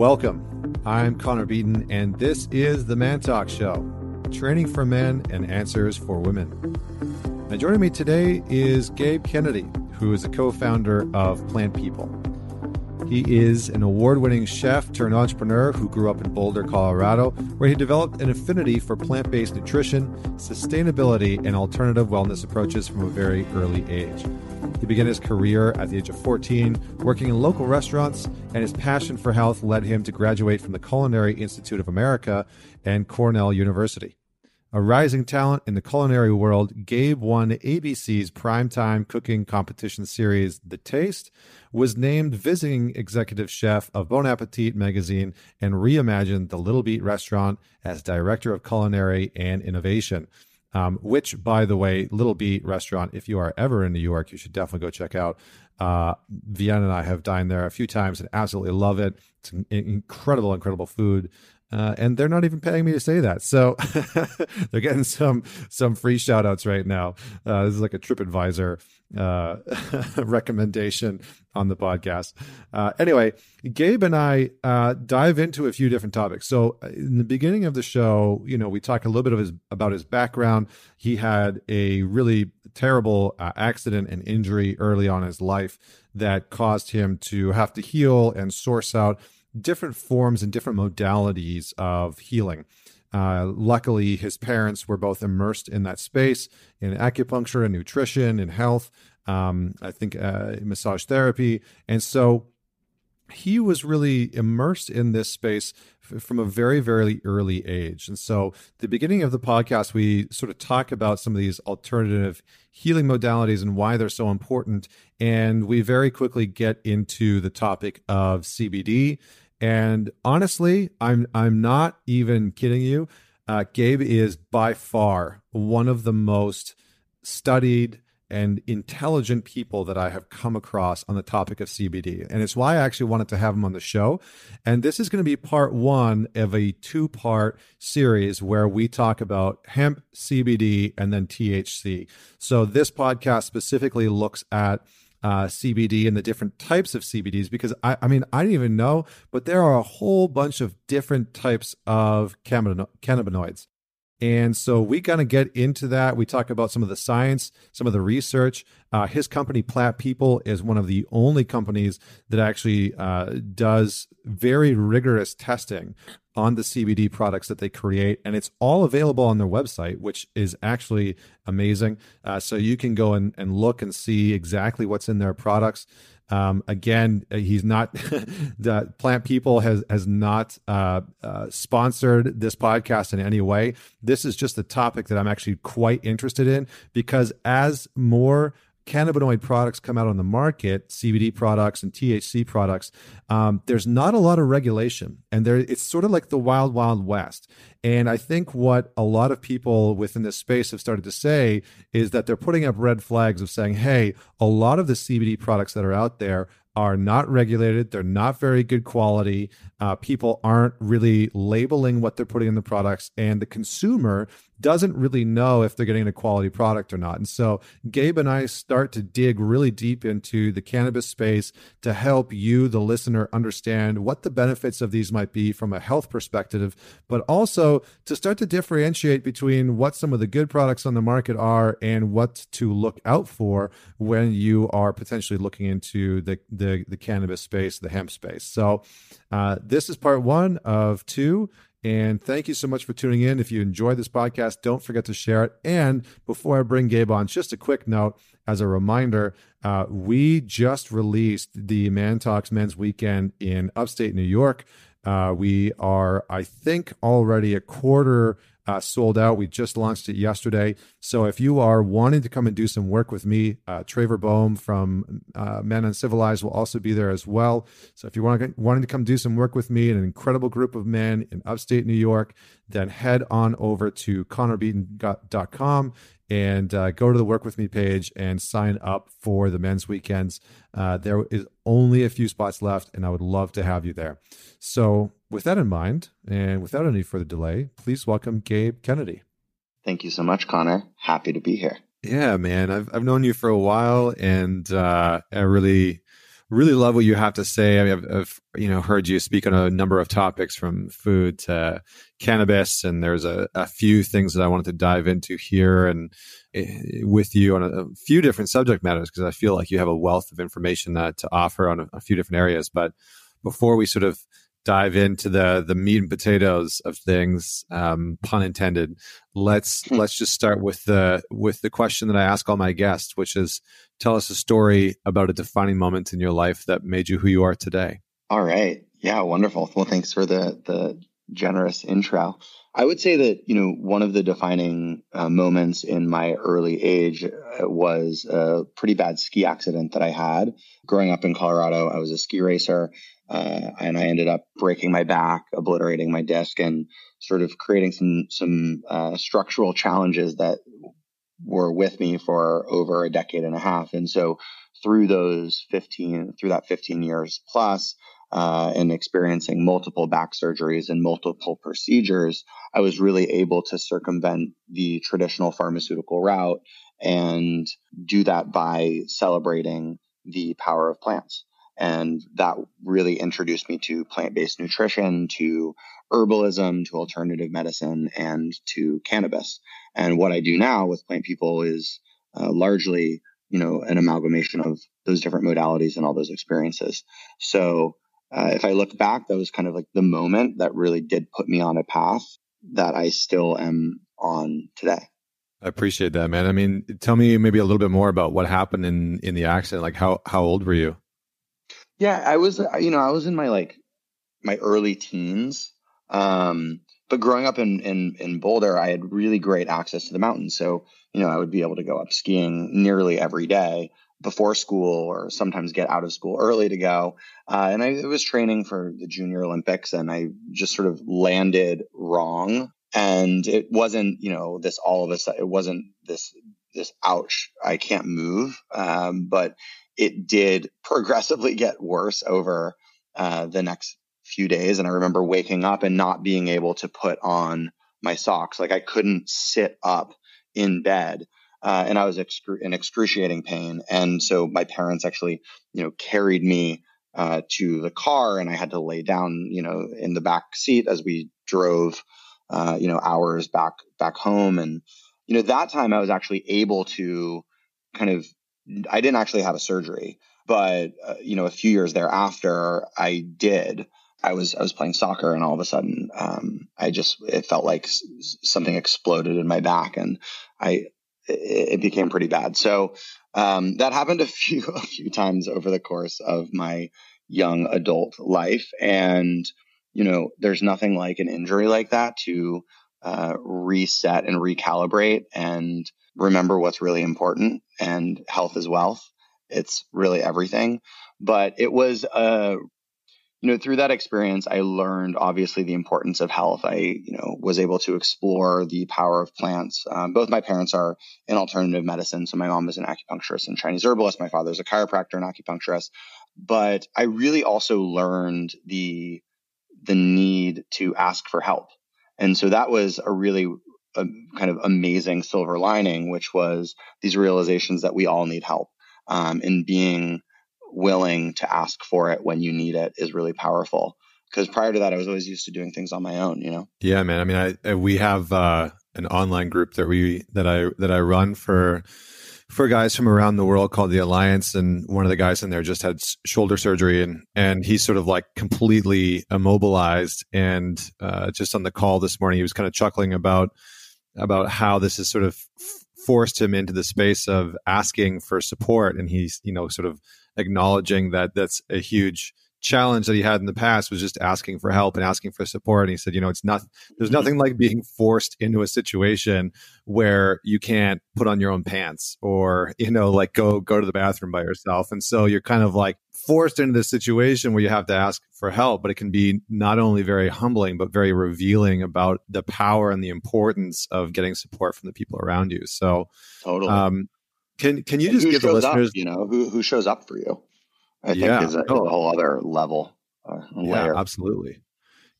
welcome. I'm Connor Beaton, and this is the ManTalks Show, training for men and answers for women. Now, joining me today is Gabe Kennedy, who is a co-founder of Plant People. He is an award-winning chef turned entrepreneur who grew up in Boulder, Colorado, where he developed an affinity for plant-based nutrition, sustainability, and alternative wellness approaches from a very early age. He began his career at the age of 14, working in local restaurants, and his passion for health led him to graduate from the Culinary Institute of America and Cornell University. A rising talent in the culinary world, Gabe won ABC's primetime cooking competition series, The Taste, was named visiting executive chef of Bon Appetit magazine, and reimagined the Little Beet restaurant as director of culinary and innovation. Which, by the way, Little Beet restaurant, if you are ever in New York, you should definitely go check out. Vienna and I have dined there a few times and absolutely love it. It's incredible, incredible food. And they're not even paying me to say that. So they're getting some free shout outs right now. This is like a TripAdvisor recommendation on the podcast. Anyway, Gabe and I dive into a few different topics. So in the beginning of the show, we talk a little bit about his background. He had a really terrible accident and injury early on in his life that caused him to have to heal and source out different forms and different modalities of healing. Luckily, his parents were both immersed in that space, in acupuncture and nutrition and health, I think massage therapy. And so he was really immersed in this space from a very, very early age. And so the beginning of the podcast, we sort of talk about some of these alternative healing modalities and why they're so important. And we very quickly get into the topic of CBD. And honestly, I'm not even kidding you. Gabe is by far one of the most studied and intelligent people that I have come across on the topic of CBD. And it's why I actually wanted to have him on the show. And this is going to be part one of a two-part series where we talk about hemp, CBD, and then THC. So this podcast specifically looks at CBD and the different types of CBDs, because I didn't even know, but there are a whole bunch of different types of cannabinoids. And so we kind of get into that. We talk about some of the science, some of the research. His company, Plant People, is one of the only companies that actually does very rigorous testing on the CBD products that they create. And it's all available on their website, which is actually amazing. So you can go and look and see exactly what's in their products. Again, he's not, the Plant People has not sponsored this podcast in any way. This is just a topic that I'm actually quite interested in, because as more cannabinoid products come out on the market, CBD products and THC products, there's not a lot of regulation. And it's sort of like the wild, wild west. And I think what a lot of people within this space have started to say is that they're putting up red flags of saying, hey, a lot of the CBD products that are out there are not regulated. They're not very good quality. People aren't really labeling what they're putting in the products, and the consumer doesn't really know if they're getting a quality product or not. And so Gabe and I start to dig really deep into the cannabis space to help you, the listener, understand what the benefits of these might be from a health perspective, but also to start to differentiate between what some of the good products on the market are and what to look out for when you are potentially looking into the cannabis space, the hemp space. So this is part one of two. And thank you so much for tuning in. If you enjoy this podcast, don't forget to share it. And before I bring Gabe on, just a quick note as a reminder, we just released the ManTalks Men's Weekend in upstate New York. We are, I think, already a quarter sold out. We just launched it yesterday. So if you are wanting to come and do some work with me, Traver Boehm from Men Uncivilized will also be there as well. So if you wanting to come do some work with me and an incredible group of men in upstate New York, then head on over to ConnorBeaton.com and go to the Work With Me page and sign up for the men's weekends. There is only a few spots left, and I would love to have you there. So with that in mind, and without any further delay, please welcome Gabe Kennedy. Thank you so much, Connor. Happy to be here. Yeah, man. I've known you for a while, and I really Really love what you have to say. I mean, I've heard you speak on a number of topics, from food to cannabis, and there's a few things that I wanted to dive into here and with you on a few different subject matters, because I feel like you have a wealth of information to offer on a few different areas. But before we sort of dive into the meat and potatoes of things, pun intended, let's just start with the question that I ask all my guests, which is, tell us a story about a defining moment in your life that made you who you are today. All right. Yeah, wonderful. Well, thanks for the generous intro. I would say that, one of the defining moments in my early age was a pretty bad ski accident that I had. Growing up in Colorado, I was a ski racer, and I ended up breaking my back, obliterating my disc, and sort of creating some structural challenges that were with me for over a decade and a half. And so through that 15 years plus, and experiencing multiple back surgeries and multiple procedures, I was really able to circumvent the traditional pharmaceutical route and do that by celebrating the power of plants. And that really introduced me to plant-based nutrition, to herbalism, to alternative medicine, and to cannabis. And what I do now with Plant People is largely, an amalgamation of those different modalities and all those experiences. So if I look back, that was kind of like the moment that really did put me on a path that I still am on today. I appreciate that, man. I mean, tell me maybe a little bit more about what happened in the accident. Like, how old were you? Yeah, I was, I was in my early teens. But growing up in Boulder, I had really great access to the mountains. So, I would be able to go up skiing nearly every day before school, or sometimes get out of school early to go. And I was training for the Junior Olympics, and I just sort of landed wrong. And it wasn't, this all of a sudden, it wasn't this ouch, I can't move. But it did progressively get worse over the next few days. And I remember waking up and not being able to put on my socks. Like, I couldn't sit up in bed, and I was in excruciating pain. And so my parents actually, carried me to the car, and I had to lay down, in the back seat as we drove, hours back home. And, that time I was actually able to I didn't actually have a surgery, but, a few years thereafter I did. I was playing soccer, and all of a sudden, it felt like something exploded in my back, and it became pretty bad. So, that happened a few times over the course of my young adult life. And, there's nothing like an injury like that to, reset and recalibrate and remember what's really important, and health is wealth. It's really everything. But it was, through that experience, I learned obviously the importance of health. I, was able to explore the power of plants. Both my parents are in alternative medicine. So my mom is an acupuncturist and Chinese herbalist. My father's a chiropractor and acupuncturist. But I really also learned the need to ask for help. And so that was a really kind of amazing silver lining, which was these realizations that we all need help, and being willing to ask for it when you need it is really powerful. Because prior to that, I was always used to doing things on my own, Yeah, man. I mean, we have an online group that I run for guys from around the world called The Alliance. And one of the guys in there just had shoulder surgery, and he's sort of like completely immobilized. And just on the call this morning, he was kind of chuckling about how this is sort of forced him into the space of asking for support. And he's, sort of acknowledging that that's a huge challenge that he had in the past, was just asking for help and asking for support. And he said, it's not, there's nothing like being forced into a situation where you can't put on your own pants, or, go to the bathroom by yourself. And so you're kind of like forced into this situation where you have to ask for help, but it can be not only very humbling, but very revealing about the power and the importance of getting support from the people around you. So totally. Can you and just give the listeners, who shows up for you? I think is a whole other level. Layer. Absolutely.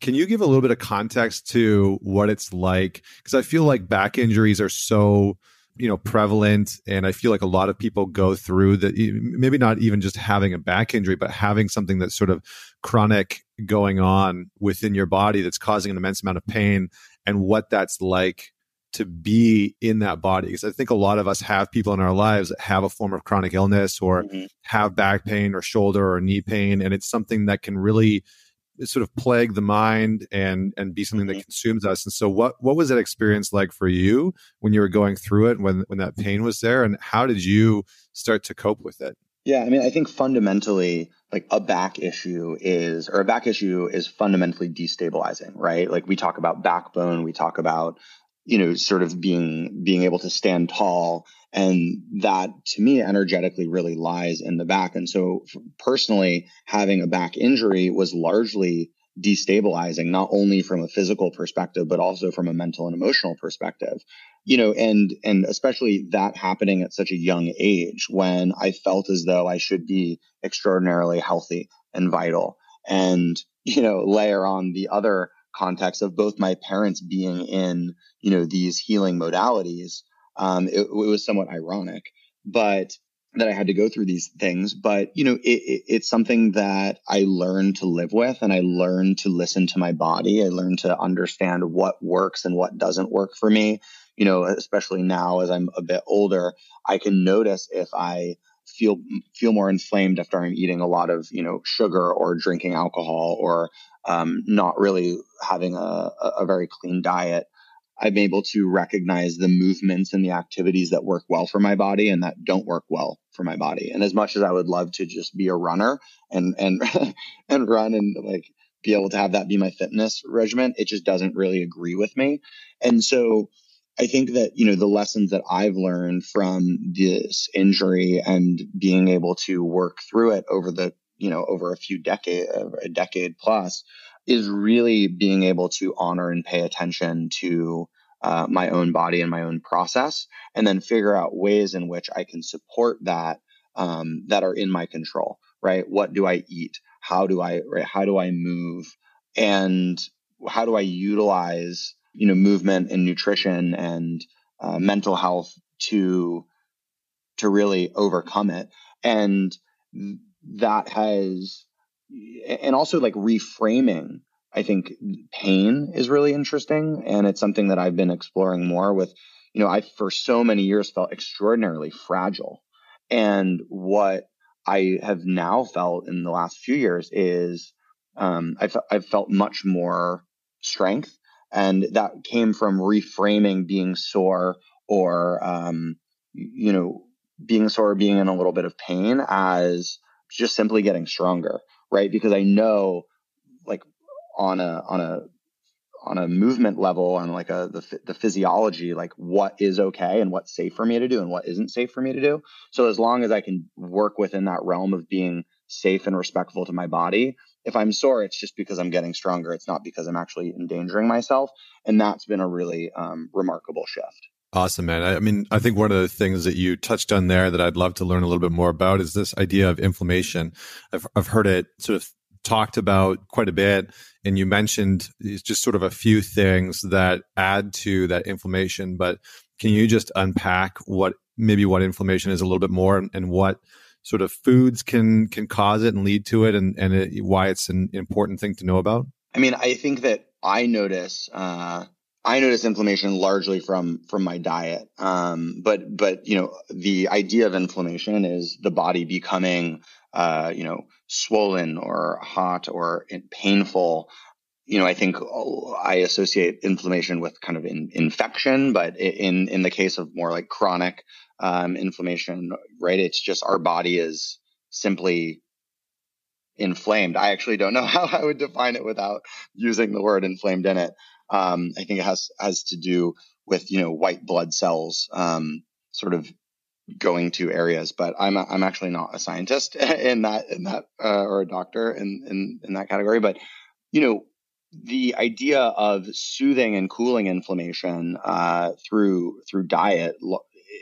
Can you give a little bit of context to what it's like? Because I feel like back injuries are so prevalent. And I feel like a lot of people go through that, maybe not even just having a back injury, but having something that's sort of chronic going on within your body that's causing an immense amount of pain, and what that's like to be in that body. Because I think a lot of us have people in our lives that have a form of chronic illness or have back pain or shoulder or knee pain. And it's something that can really sort of plague the mind and be something that consumes us. And so what was that experience like for you when you were going through it, when that pain was there, and how did you start to cope with it? Yeah. I mean, I think fundamentally, like a back issue is fundamentally destabilizing, right? Like we talk about backbone, we talk about, sort of being able to stand tall. And that to me energetically really lies in the back. And so personally, having a back injury was largely destabilizing, not only from a physical perspective, but also from a mental and emotional perspective, and especially that happening at such a young age when I felt as though I should be extraordinarily healthy and vital. And, layer on the other context of both my parents being in, these healing modalities, it was somewhat ironic, but that I had to go through these things. But, it's something that I learned to live with, and I learned to listen to my body. I learned to understand what works and what doesn't work for me. Especially now as I'm a bit older, I can notice if I feel more inflamed after I'm eating a lot of, sugar or drinking alcohol or not really having a very clean diet. I'm able to recognize the movements and the activities that work well for my body and that don't work well for my body. And as much as I would love to just be a runner and and run and like be able to have that be my fitness regimen, it just doesn't really agree with me. And so I think that, the lessons that I've learned from this injury and being able to work through it over the, over a decade plus, is really being able to honor and pay attention to my own body and my own process, and then figure out ways in which I can support that that are in my control, right? What do I eat? How do I move? And how do I utilize, movement and nutrition and mental health to really overcome it? And that has... And also like reframing, I think pain is really interesting. And it's something that I've been exploring more with, I for so many years felt extraordinarily fragile. And what I have now felt in the last few years is I've felt much more strength. And that came from reframing being sore or, being sore, being in a little bit of pain as just simply getting stronger. Right. Because I know like on a movement level, on like the physiology, like what is okay and what's safe for me to do and what isn't safe for me to do. So as long as I can work within that realm of being safe and respectful to my body, if I'm sore, it's just because I'm getting stronger. It's not because I'm actually endangering myself. And that's been a really remarkable shift. Awesome, man. I mean, I think one of the things that you touched on there that I'd love to learn a little bit more about is this idea of inflammation. I've heard it sort of talked about quite a bit, and you mentioned just sort of a few things that add to that inflammation, but can you just unpack what inflammation is a little bit more and what sort of foods can cause it and lead to it and why it's an important thing to know about? I mean, I think that I notice inflammation largely from my diet. But the idea of inflammation is the body becoming, swollen or hot or painful. I think I associate inflammation with kind of infection, but in the case of more like chronic, inflammation, right? It's just our body is simply inflamed. I actually don't know how I would define it without using the word inflamed in it. I think it has to do with, white blood cells sort of going to areas, but I'm actually not a scientist in that or a doctor in that category. But, the idea of soothing and cooling inflammation through diet,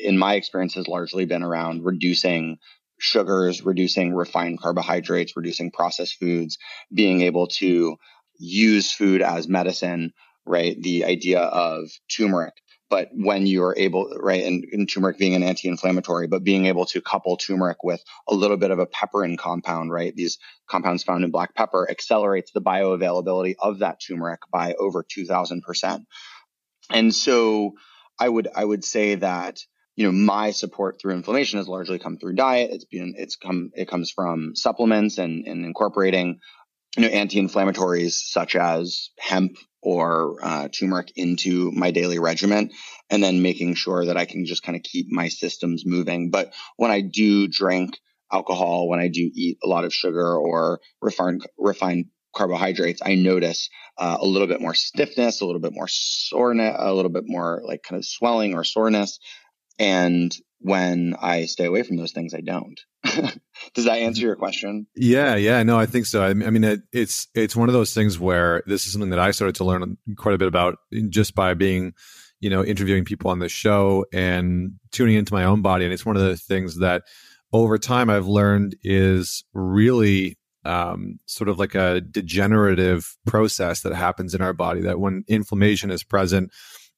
in my experience, has largely been around reducing sugars, reducing refined carbohydrates, reducing processed foods, being able to use food as medicine, right? The idea of turmeric But when you are able, right, and turmeric being an anti-inflammatory, but being able to couple turmeric with a little bit of a pepperin compound, right? These compounds found in black pepper accelerates the bioavailability of that turmeric by over 2,000%. And so I would say that, you know, my support through inflammation has largely come through diet. It comes from supplements and incorporating, you know, anti-inflammatories such as hemp or turmeric into my daily regimen, and then making sure that I can just kind of keep my systems moving. But when I do drink alcohol, when I do eat a lot of sugar or refined carbohydrates, I notice a little bit more stiffness, a little bit more soreness, a little bit more like kind of swelling or soreness. And when I stay away from those things, I don't. Does that answer your question? Yeah. No, I think so. I mean, it's one of those things where this is something that I started to learn quite a bit about just by being, you know, interviewing people on the show and tuning into my own body. And it's one of the things that over time I've learned is really sort of like a degenerative process that happens in our body, that when inflammation is present,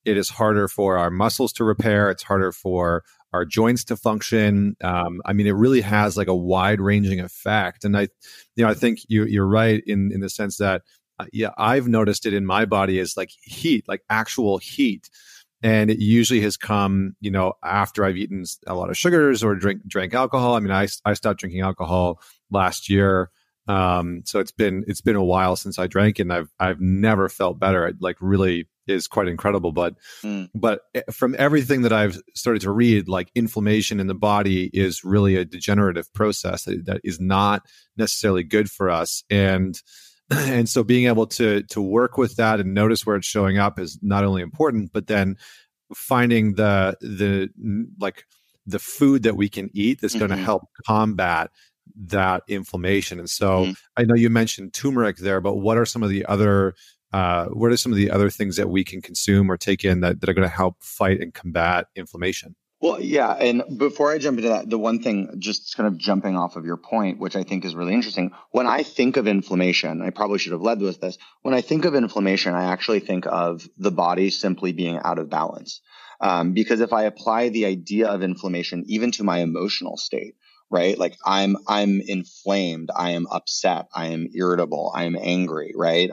it is harder for our muscles to repair. It's harder for our joints to function. I mean, it really has like a wide ranging effect. And I think you're right in the sense that, I've noticed it in my body as like heat, like actual heat. And it usually has come, you know, after I've eaten a lot of sugars or drank alcohol. I mean, I stopped drinking alcohol last year. So it's been a while since I drank, and I've never felt better. It like really is quite incredible. But from everything that I've started to read, like inflammation in the body is really a degenerative process that is not necessarily good for us. And so being able to work with that and notice where it's showing up is not only important, but then finding the food that we can eat that's going to help combat that inflammation. And so I know you mentioned turmeric there, but what are some of the other things that we can consume or take in that are going to help fight and combat inflammation? Well, yeah. And before I jump into that, the one thing, just kind of jumping off of your point, which I think is really interesting, when I think of inflammation, I probably should have led with this. When I think of inflammation, I actually think of the body simply being out of balance. Because if I apply the idea of inflammation even to my emotional state, right? Like I'm inflamed. I am upset. I am irritable. I am angry, right?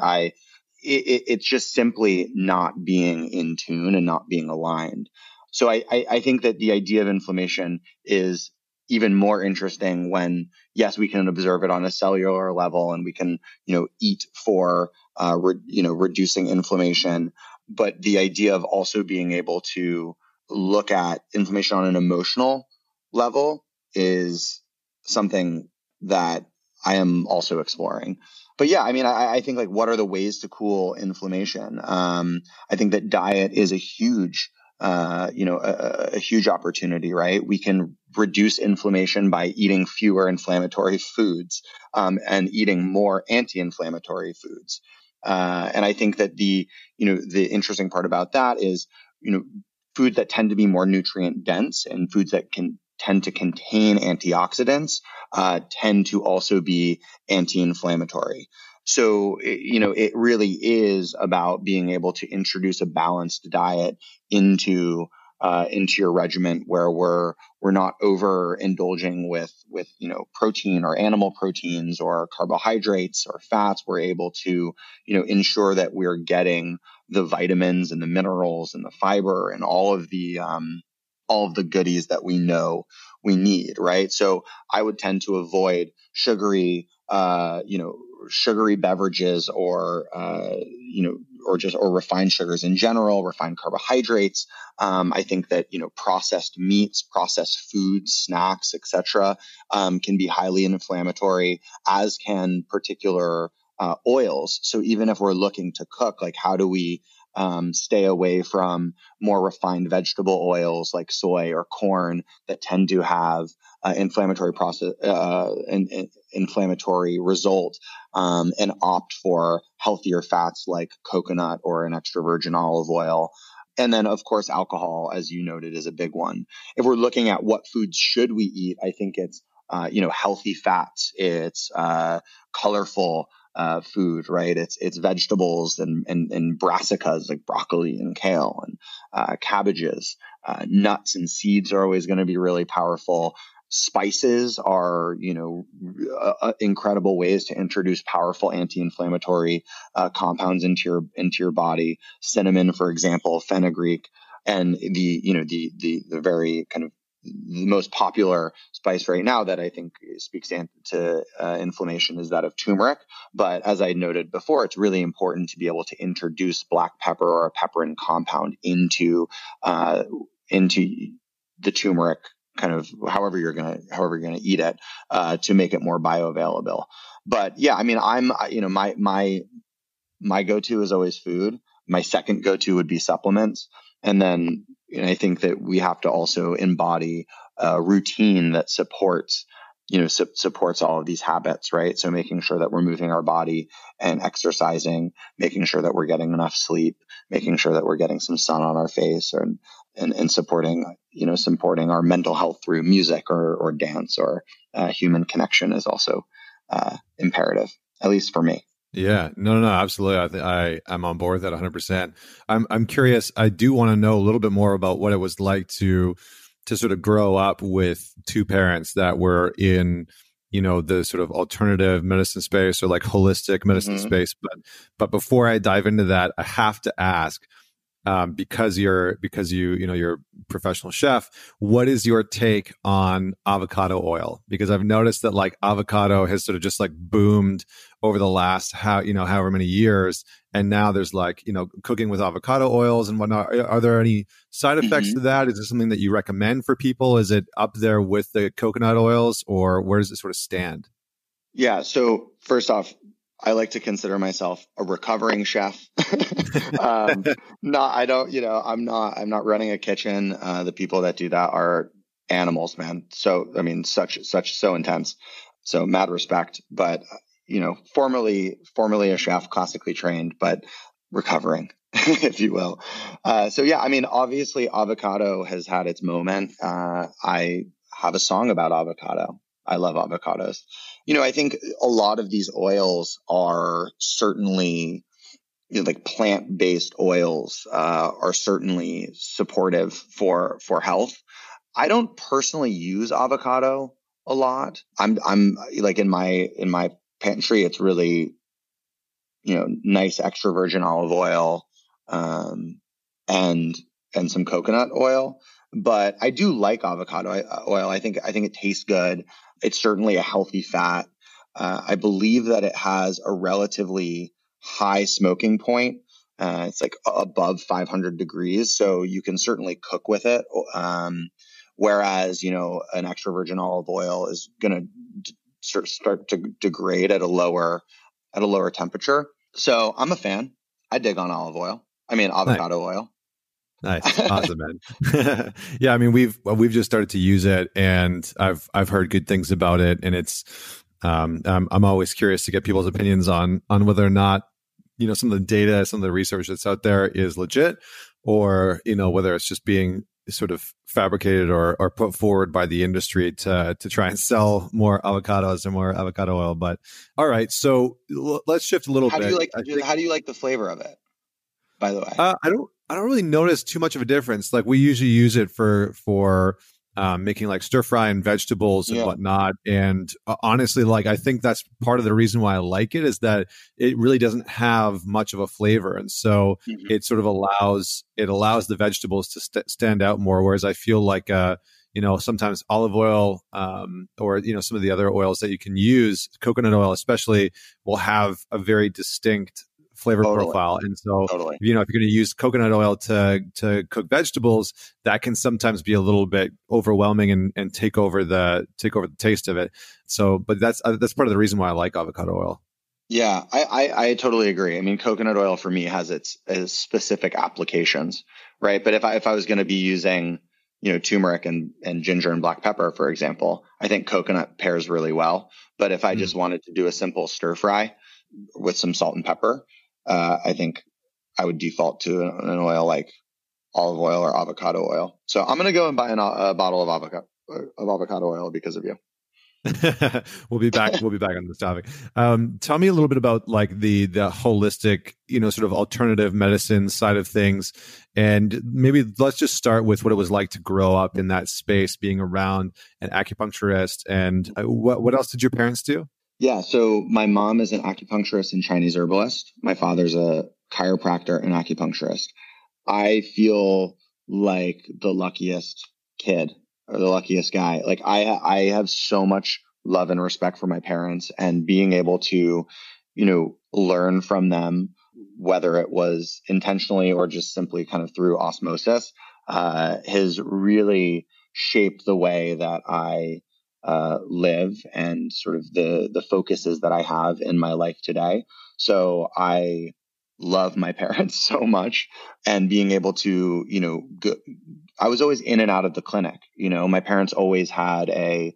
It's just simply not being in tune and not being aligned. So I think that the idea of inflammation is even more interesting when, yes, we can observe it on a cellular level and we can, you know, eat for, reducing inflammation. But the idea of also being able to look at inflammation on an emotional level is something that I am also exploring. But yeah, I mean, I think like, what are the ways to cool inflammation? I think that diet is a huge, a huge opportunity, right? We can reduce inflammation by eating fewer inflammatory foods, and eating more anti-inflammatory foods. And I think that the interesting part about that is, you know, foods that tend to be more nutrient dense and foods that can tend to contain antioxidants, tend to also be anti-inflammatory. So, you know, it really is about being able to introduce a balanced diet into your regimen where we're not over indulging with, you know, protein or animal proteins or carbohydrates or fats. We're able to, you know, ensure that we're getting the vitamins and the minerals and the fiber and all of the goodies that we know we need, right? So I would tend to avoid sugary beverages or refined sugars in general, refined carbohydrates. I think that, you know, processed meats, processed foods, snacks, etc., can be highly inflammatory, as can particular oils. So even if we're looking to cook, like how do we stay away from more refined vegetable oils like soy or corn that tend to have an inflammatory result, and opt for healthier fats like coconut or an extra virgin olive oil. And then, of course, alcohol, as you noted, is a big one. If we're looking at what foods should we eat, I think it's healthy fats, it's colorful food, right? It's vegetables and brassicas like broccoli and kale and cabbages. Nuts and seeds are always going to be really powerful. Spices are, incredible ways to introduce powerful anti-inflammatory compounds into your body. Cinnamon, for example, fenugreek, and the very kind of the most popular spice right now that I think speaks to inflammation is that of turmeric. But as I noted before, it's really important to be able to introduce black pepper or a pepperin compound into the turmeric, kind of however you're gonna eat it to make it more bioavailable. But yeah, I mean, my go-to is always food. My second go-to would be supplements, and then. And I think that we have to also embody a routine that supports all of these habits, right? So making sure that we're moving our body and exercising, making sure that we're getting enough sleep, making sure that we're getting some sun on our face, and supporting our mental health through music or dance or human connection is also imperative, at least for me. Yeah, no, absolutely. I'm on board with that 100%. I'm curious. I do want to know a little bit more about what it was like to sort of grow up with two parents that were in, the sort of alternative medicine space or like holistic medicine space. But before I dive into that, I have to ask, because you're a professional chef, what is your take on avocado oil? Because I've noticed that like avocado has sort of just like boomed over the last however many years, and now there's like cooking with avocado oils and whatnot. Are there any side effects to that? Is it something that you recommend for people? Is it up there with the coconut oils, or where does it sort of stand? Yeah. So first off, I like to consider myself a recovering chef. I'm not running a kitchen. The people that do that are animals, man. So, I mean, so intense. So mad respect, but formerly a chef, classically trained, but recovering, if you will. So yeah, I mean, obviously avocado has had its moment. I have a song about avocado. I love avocados. I think a lot of these oils are certainly, like plant-based oils are certainly supportive for health. I don't personally use avocado a lot. I'm like in my pantry, it's really, nice extra virgin olive oil, and some coconut oil. But I do like avocado oil. I think it tastes good. It's certainly a healthy fat. I believe that it has a relatively high smoking point. It's like above 500 degrees. So you can certainly cook with it. Whereas, an extra virgin olive oil is going to start to degrade at a lower temperature. So I'm a fan. I dig on olive oil. I mean, avocado oil. Nice. Awesome, man. Yeah. I mean, we've just started to use it, and I've heard good things about it. And it's, I'm always curious to get people's opinions on whether or not, some of the data, some of the research that's out there is legit, or, whether it's just being sort of fabricated or put forward by the industry to try and sell more avocados and more avocado oil. But all right. So let's shift a little bit. How do you like the flavor of it, by the way? I don't really notice too much of a difference. Like, we usually use it for making like stir fry and vegetables and whatnot. And honestly, like, I think that's part of the reason why I like it, is that it really doesn't have much of a flavor. And so it sort of allows the vegetables to stand out more. Whereas I feel like, sometimes olive oil, or some of the other oils that you can use, coconut oil especially, will have a very distinct flavor profile. And so, if you're going to use coconut oil to cook vegetables, that can sometimes be a little bit overwhelming and take over the taste of it. So, but that's part of the reason why I like avocado oil. Yeah, I totally agree. I mean, coconut oil for me has its specific applications, right? But if I was going to be using, turmeric and ginger and black pepper, for example, I think coconut pairs really well. But if I just wanted to do a simple stir fry with some salt and pepper, I think I would default to an oil like olive oil or avocado oil. So I'm going to go and buy a bottle of avocado oil because of you. We'll be back on this topic. Tell me a little bit about like the holistic, sort of alternative medicine side of things. And maybe let's just start with what it was like to grow up in that space, being around an acupuncturist. And what else did your parents do? Yeah. So my mom is an acupuncturist and Chinese herbalist. My father's a chiropractor and acupuncturist. I feel like the luckiest kid or the luckiest guy. Like I have so much love and respect for my parents, and being able to, learn from them, whether it was intentionally or just simply kind of through osmosis, has really shaped the way that I live and sort of the focuses that I have in my life today. So I love my parents so much, and being able to, I was always in and out of the clinic. My parents always had a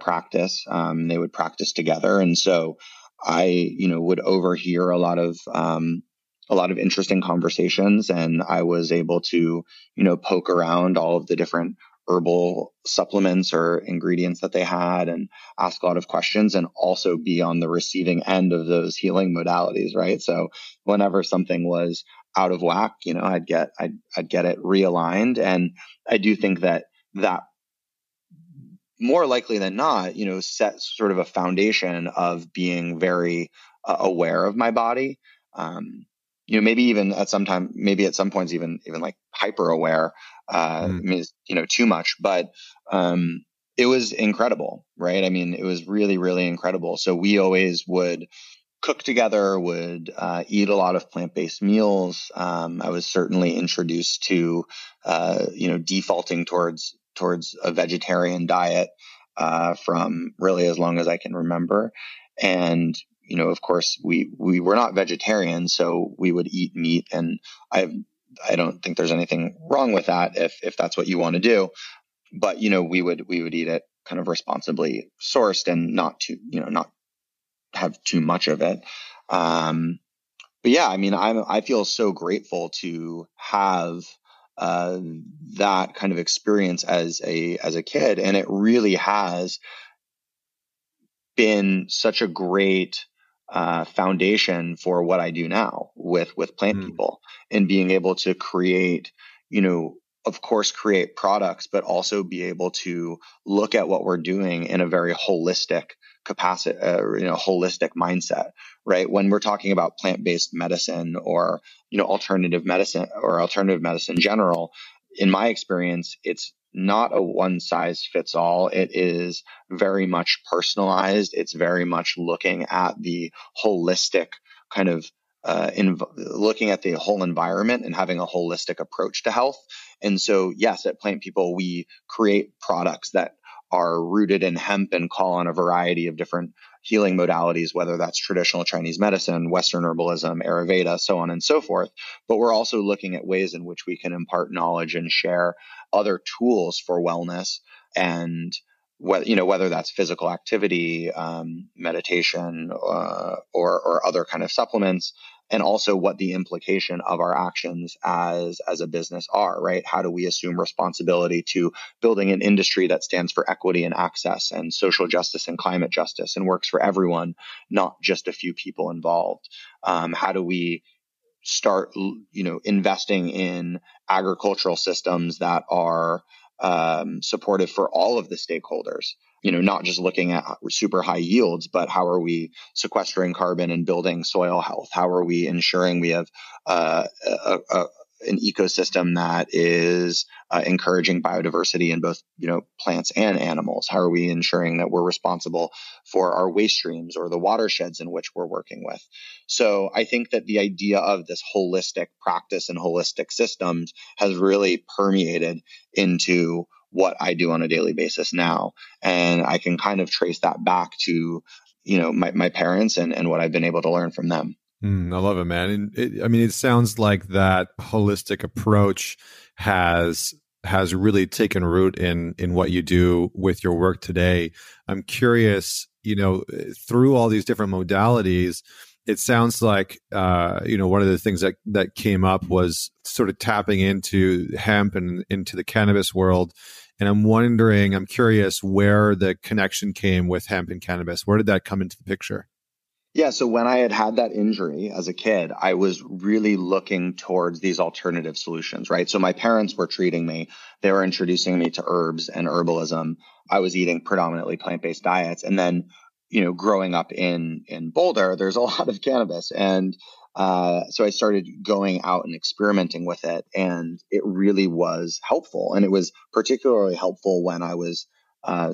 practice. They would practice together. And so I, would overhear a lot of interesting conversations, and I was able to, poke around all of the different herbal supplements or ingredients that they had and ask a lot of questions, and also be on the receiving end of those healing modalities, right? So whenever something was out of whack, I'd get it realigned. And I do think that more likely than not, set sort of a foundation of being very aware of my body. Maybe even at some points, even like hyper aware, too much, but, it was incredible, right? I mean, it was really, really incredible. So we always would cook together, would, eat a lot of plant-based meals. I was certainly introduced to, defaulting towards a vegetarian diet, from really as long as I can remember. And, of course, we were not vegetarians, so we would eat meat, and I don't think there's anything wrong with that if that's what you want to do. But we would eat it kind of responsibly sourced and not have too much of it. But yeah, I mean, I feel so grateful to have that kind of experience as a kid, and it really has been such a great foundation for what I do now with Plant People, and being able to create, of course, create products, but also be able to look at what we're doing in a very holistic capacity, holistic mindset, right? When we're talking about plant-based medicine or, alternative medicine or alternative medicine in general, in my experience, it's not a one-size-fits-all. It is very much personalized. It's very much looking at the holistic kind of looking at the whole environment and having a holistic approach to health. And so, yes, at Plant People, we create products that are rooted in hemp and call on a variety of different healing modalities, whether that's traditional Chinese medicine, Western herbalism, Ayurveda, so on and so forth. But we're also looking at ways in which we can impart knowledge and share other tools for wellness, and whether that's physical activity, meditation, or other kind of supplements, and also what the implication of our actions as a business are, right? How do we assume responsibility to building an industry that stands for equity and access and social justice and climate justice and works for everyone, not just a few people involved? How do we start, investing in agricultural systems that are supportive for all of the stakeholders? Not just looking at super high yields, but how are we sequestering carbon and building soil health? How are we ensuring we have an ecosystem that is encouraging biodiversity in both, plants and animals? How are we ensuring that we're responsible for our waste streams or the watersheds in which we're working with? So I think that the idea of this holistic practice and holistic systems has really permeated into what I do on a daily basis now. And I can kind of trace that back to, my parents and what I've been able to learn from them. I love it, man. And it sounds like that holistic approach has really taken root in what you do with your work today. I'm curious, through all these different modalities, It sounds like, one of the things that came up was sort of tapping into hemp and into the cannabis world. And I'm curious where the connection came with hemp and cannabis. Where did that come into the picture? Yeah. So when I had that injury as a kid, I was really looking towards these alternative solutions, right? So my parents were treating me. They were introducing me to herbs and herbalism. I was eating predominantly plant-based diets. And then, growing up in Boulder, there's a lot of cannabis. And so I started going out and experimenting with it. And it really was helpful. And it was particularly helpful when I was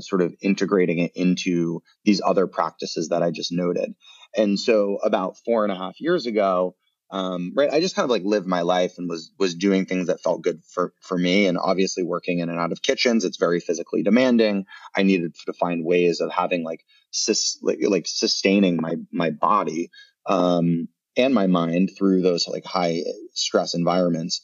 sort of integrating it into these other practices that I just noted. And so about 4.5 years ago, I just kind of lived my life and was doing things that felt good for me. And obviously working in and out of kitchens, it's very physically demanding. I needed to find ways of having sustaining my body and my mind through those high stress environments.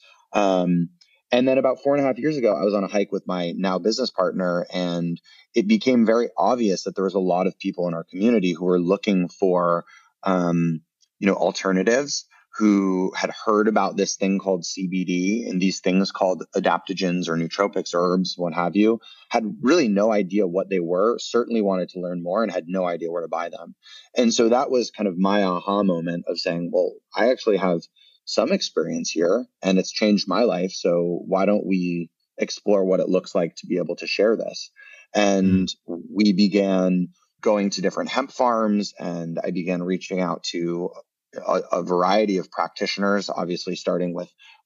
And then about 4.5 years ago, I was on a hike with my now business partner, and it became very obvious that there was a lot of people in our community who were looking for, alternatives, who had heard about this thing called CBD and these things called adaptogens or nootropics, herbs, what have you, had really no idea what they were, certainly wanted to learn more and had no idea where to buy them. And so that was kind of my aha moment of saying, well, I actually have some experience here and it's changed my life. So why don't we explore what it looks like to be able to share this? And we began going to different hemp farms, and I began reaching out to a variety of practitioners, obviously starting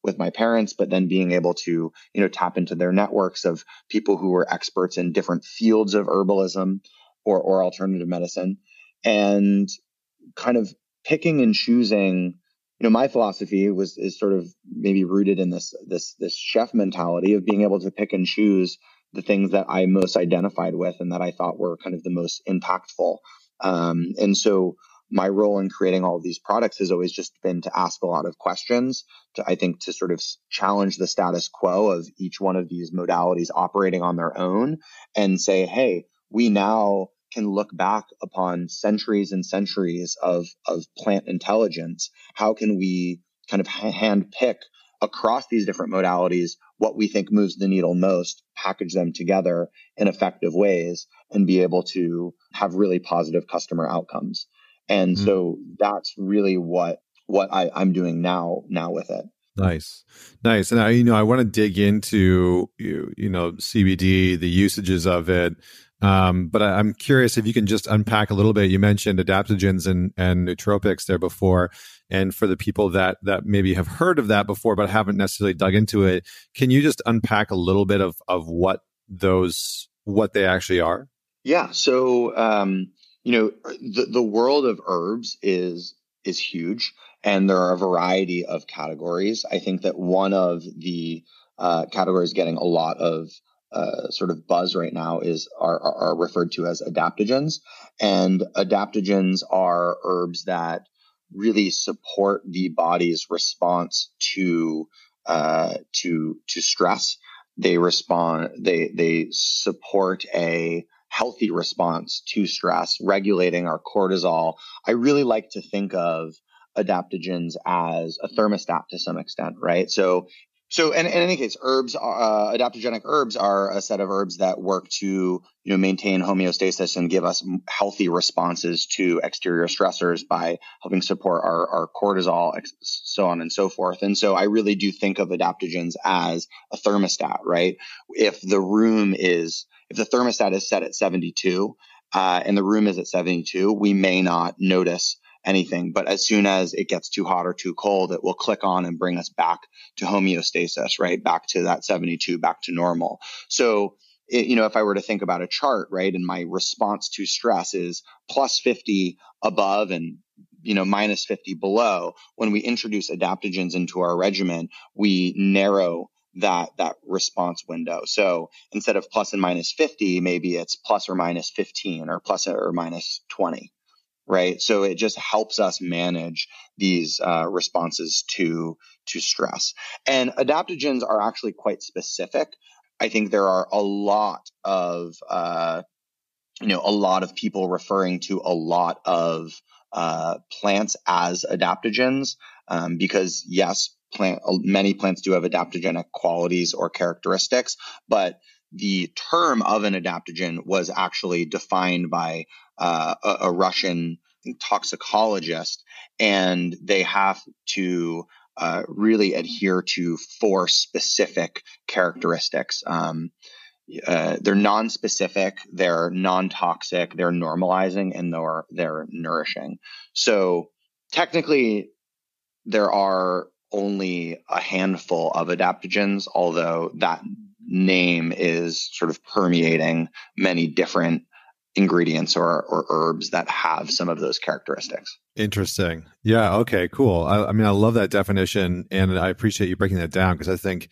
with my parents, but then being able to, tap into their networks of people who were experts in different fields of herbalism or alternative medicine, and kind of picking and choosing. My philosophy is sort of maybe rooted in this chef mentality of being able to pick and choose the things that I most identified with and that I thought were kind of the most impactful. And so my role in creating all of these products has always just been to ask a lot of questions, to sort of challenge the status quo of each one of these modalities operating on their own and say, hey, we now can look back upon centuries and centuries of plant intelligence. How can we kind of handpick across these different modalities what we think moves the needle most, package them together in effective ways, and be able to have really positive customer outcomes? And so that's really what I'm doing now with it. Nice. And I want to dig into, CBD, the usages of it. But I'm curious if you can just unpack a little bit. You mentioned adaptogens and nootropics there before. And for the people that maybe have heard of that before, but haven't necessarily dug into it, can you just unpack a little bit of what they actually are? Yeah. So, the world of herbs is huge, and there are a variety of categories. I think that one of the categories getting a lot of sort of buzz right now are referred to as adaptogens. And adaptogens are herbs that really support the body's response to stress. They respond. They support a healthy response to stress, regulating our cortisol. I really like to think of adaptogens as a thermostat to some extent, right? So in any case, herbs, adaptogenic herbs are a set of herbs that work to, maintain homeostasis and give us healthy responses to exterior stressors by helping support our cortisol, so on and so forth. And so I really do think of adaptogens as a thermostat, right? If the thermostat is set at 72, and the room is at 72, we may not notice anything, but as soon as it gets too hot or too cold, it will click on and bring us back to homeostasis, right? Back to that 72, back to normal. So, if I were to think about a chart, right, and my response to stress is plus 50 above and minus 50 below, when we introduce adaptogens into our regimen, we narrow that response window. So instead of plus and minus 50, maybe it's plus or minus 15 or plus or minus 20. Right. So it just helps us manage these responses to stress. And adaptogens are actually quite specific. I think there are a lot of people referring to a lot of plants as adaptogens, because yes, many plants do have adaptogenic qualities or characteristics, but the term of an adaptogen was actually defined by a Russian toxicologist, and they have to really adhere to four specific characteristics. They're non-specific, they're non-toxic, they're normalizing, and they're nourishing. So technically, there are only a handful of adaptogens, although that name is sort of permeating many different ingredients or herbs that have some of those characteristics. Interesting. Yeah. Okay, cool. I mean, I love that definition, and I appreciate you breaking that down, because I think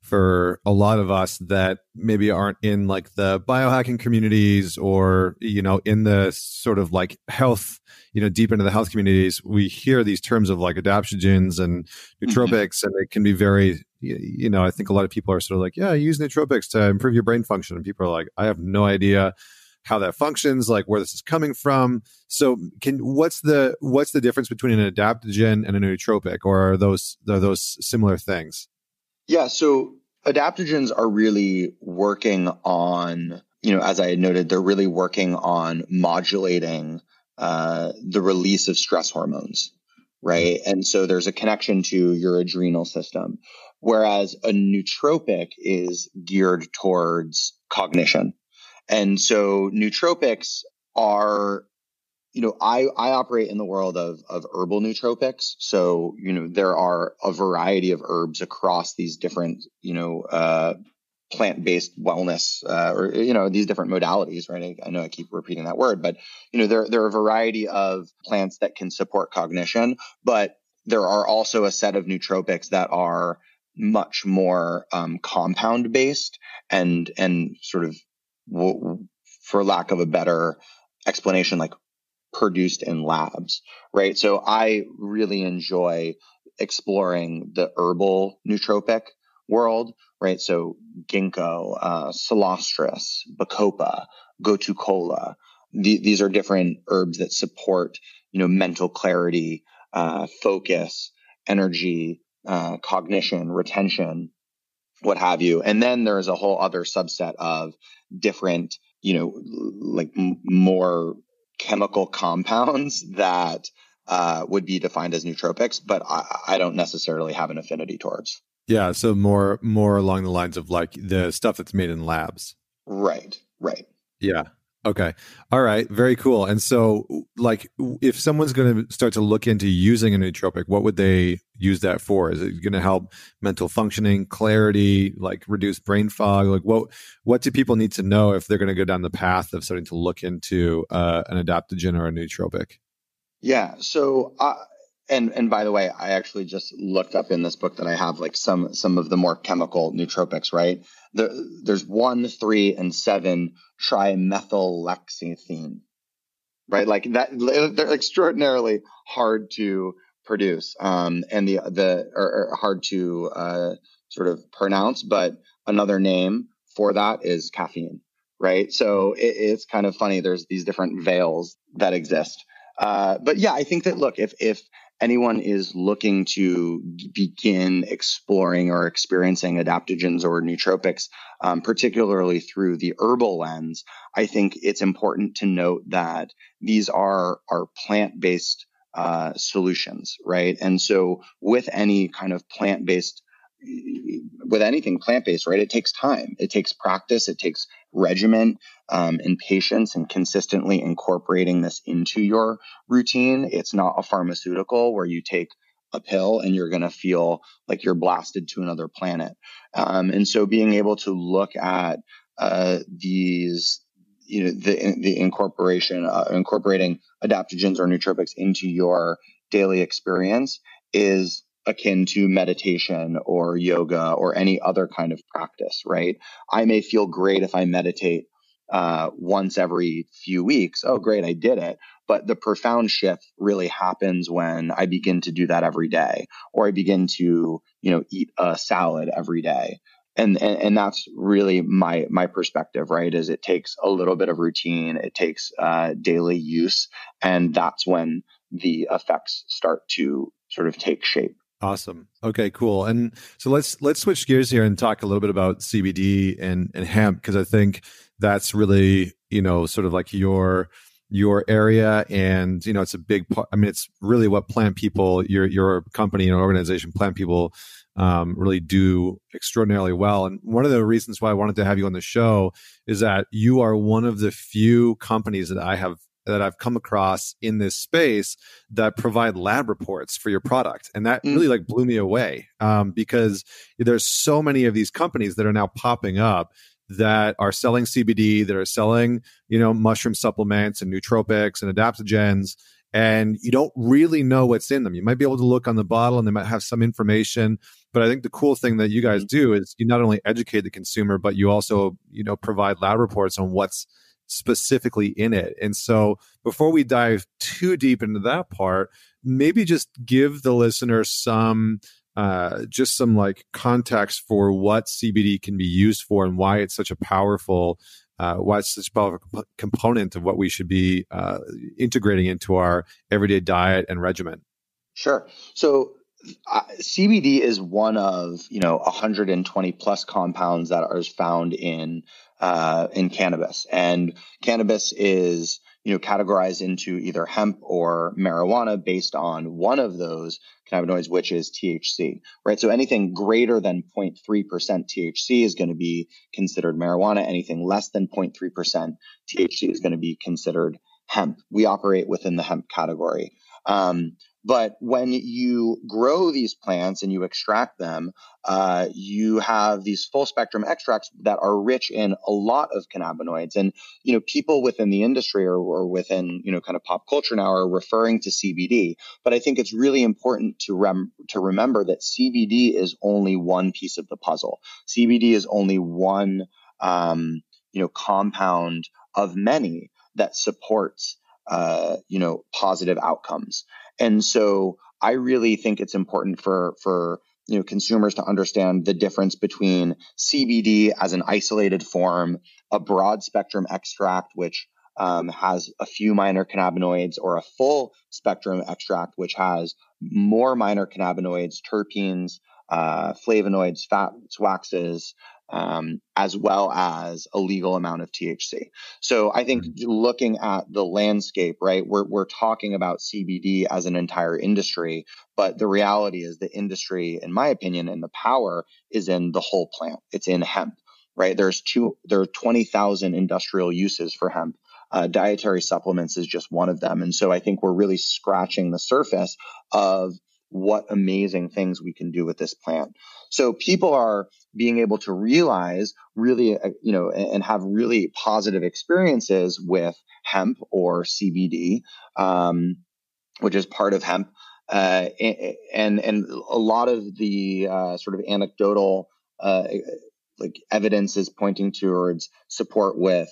for a lot of us that maybe aren't in like the biohacking communities or, you know, in the sort of like health, you know, deep into the health communities, we hear these terms of like adaptogens and nootropics, and it can be very, you know, I think a lot of people are sort of like, yeah, use nootropics to improve your brain function. And people are like, I have no idea how that functions, like where this is coming from. So what's the difference between an adaptogen and a nootropic, or are those similar things? Yeah. So adaptogens are really working on, you know, as I noted, they're really working on modulating the release of stress hormones, right? And so there's a connection to your adrenal system, whereas a nootropic is geared towards cognition. And so nootropics are, you know, I operate in the world of herbal nootropics. So, you know, there are a variety of herbs across these different, you know, plant-based wellness, or, you know, these different modalities, right? I know I keep repeating that word, but, you know, there are a variety of plants that can support cognition, but there are also a set of nootropics that are much more compound-based and sort of, for lack of a better explanation, like produced in labs, right? So I really enjoy exploring the herbal nootropic world, right? So ginkgo, silostris, bacopa, gotu kola. These are different herbs that support, you know, mental clarity, focus, energy, cognition, retention, what have you. And then there's a whole other subset of different, you know, like more chemical compounds that would be defined as nootropics, but I don't necessarily have an affinity towards. Yeah. So more along the lines of like the stuff that's made in labs. Right. Right. Yeah. Okay. All right. Very cool. And so like if someone's going to start to look into using a nootropic, what would they use that for? Is it going to help mental functioning, clarity, like reduce brain fog? Like what do people need to know if they're going to go down the path of starting to look into an adaptogen or a nootropic? Yeah. So, and by the way, I actually just looked up in this book that I have like some of the more chemical nootropics, right? There's 1, 3, and 7 trimethylxanthine, right? Like that, they're extraordinarily hard to produce, and the are hard to sort of pronounce. But another name for that is caffeine, right? So it's kind of funny. There's these different veils that exist. But yeah, I think that look, if anyone is looking to begin exploring or experiencing adaptogens or nootropics, particularly through the herbal lens, I think it's important to note that these are plant-based solutions, right? And so with any kind of plant-based, with anything plant-based, right, it takes time. It takes practice. It takes regimen and patience and consistently incorporating this into your routine. It's not a pharmaceutical where you take a pill and you're going to feel like you're blasted to another planet. And so being able to look at these, you know, the incorporating adaptogens or nootropics into your daily experience is akin to meditation or yoga or any other kind of practice, right? I may feel great if I meditate once every few weeks. Oh, great, I did it. But the profound shift really happens when I begin to do that every day, or I begin to, you know, eat a salad every day. And that's really my perspective, right? Is it takes a little bit of routine, it takes daily use, and that's when the effects start to sort of take shape. Awesome. Okay, cool. And so let's switch gears here and talk a little bit about CBD and hemp, because I think that's really, you know, sort of like your area, and you know, it's a big part. I mean, it's really what Plant People, your company and organization, Plant People, really do extraordinarily well. And one of the reasons why I wanted to have you on the show is that you are one of the few companies that I've come across in this space that provide lab reports for your product. And that really like blew me away, because there's so many of these companies that are now popping up that are selling CBD, that are selling, you know, mushroom supplements and nootropics and adaptogens, and you don't really know what's in them. You might be able to look on the bottle and they might have some information, but I think the cool thing that you guys do is you not only educate the consumer, but you also, you know, provide lab reports on what's specifically in it. And so before we dive too deep into that part, maybe just give the listener some like context for what CBD can be used for and why it's such a powerful component of what we should be integrating into our everyday diet and regimen. Sure. So CBD is one of, you know, 120 plus compounds that are found in cannabis, and cannabis is, you know, categorized into either hemp or marijuana based on one of those cannabinoids, which is THC, right? So anything greater than 0.3% THC is going to be considered marijuana. Anything less than 0.3% THC is going to be considered hemp. We operate within the hemp category. But when you grow these plants and you extract them, you have these full spectrum extracts that are rich in a lot of cannabinoids. And, you know, people within the industry or within, you know, kind of pop culture now are referring to CBD. But I think it's really important to remember that CBD is only one piece of the puzzle. CBD is only one, you know, compound of many that supports, you know, positive outcomes. And so I really think it's important for you know, consumers to understand the difference between CBD as an isolated form, a broad spectrum extract, which has a few minor cannabinoids, or a full spectrum extract, which has more minor cannabinoids, terpenes, flavonoids, fats, waxes, as well as a legal amount of THC. So I think looking at the landscape, right, we're talking about CBD as an entire industry, but the reality is the industry, in my opinion, and the power is in the whole plant. It's in hemp, right? There are 20,000 industrial uses for hemp. Dietary supplements is just one of them. And so I think we're really scratching the surface of what amazing things we can do with this plant. So people are being able to realize really, you know, and have really positive experiences with hemp or CBD, which is part of hemp. And a lot of the sort of anecdotal like evidence is pointing towards support with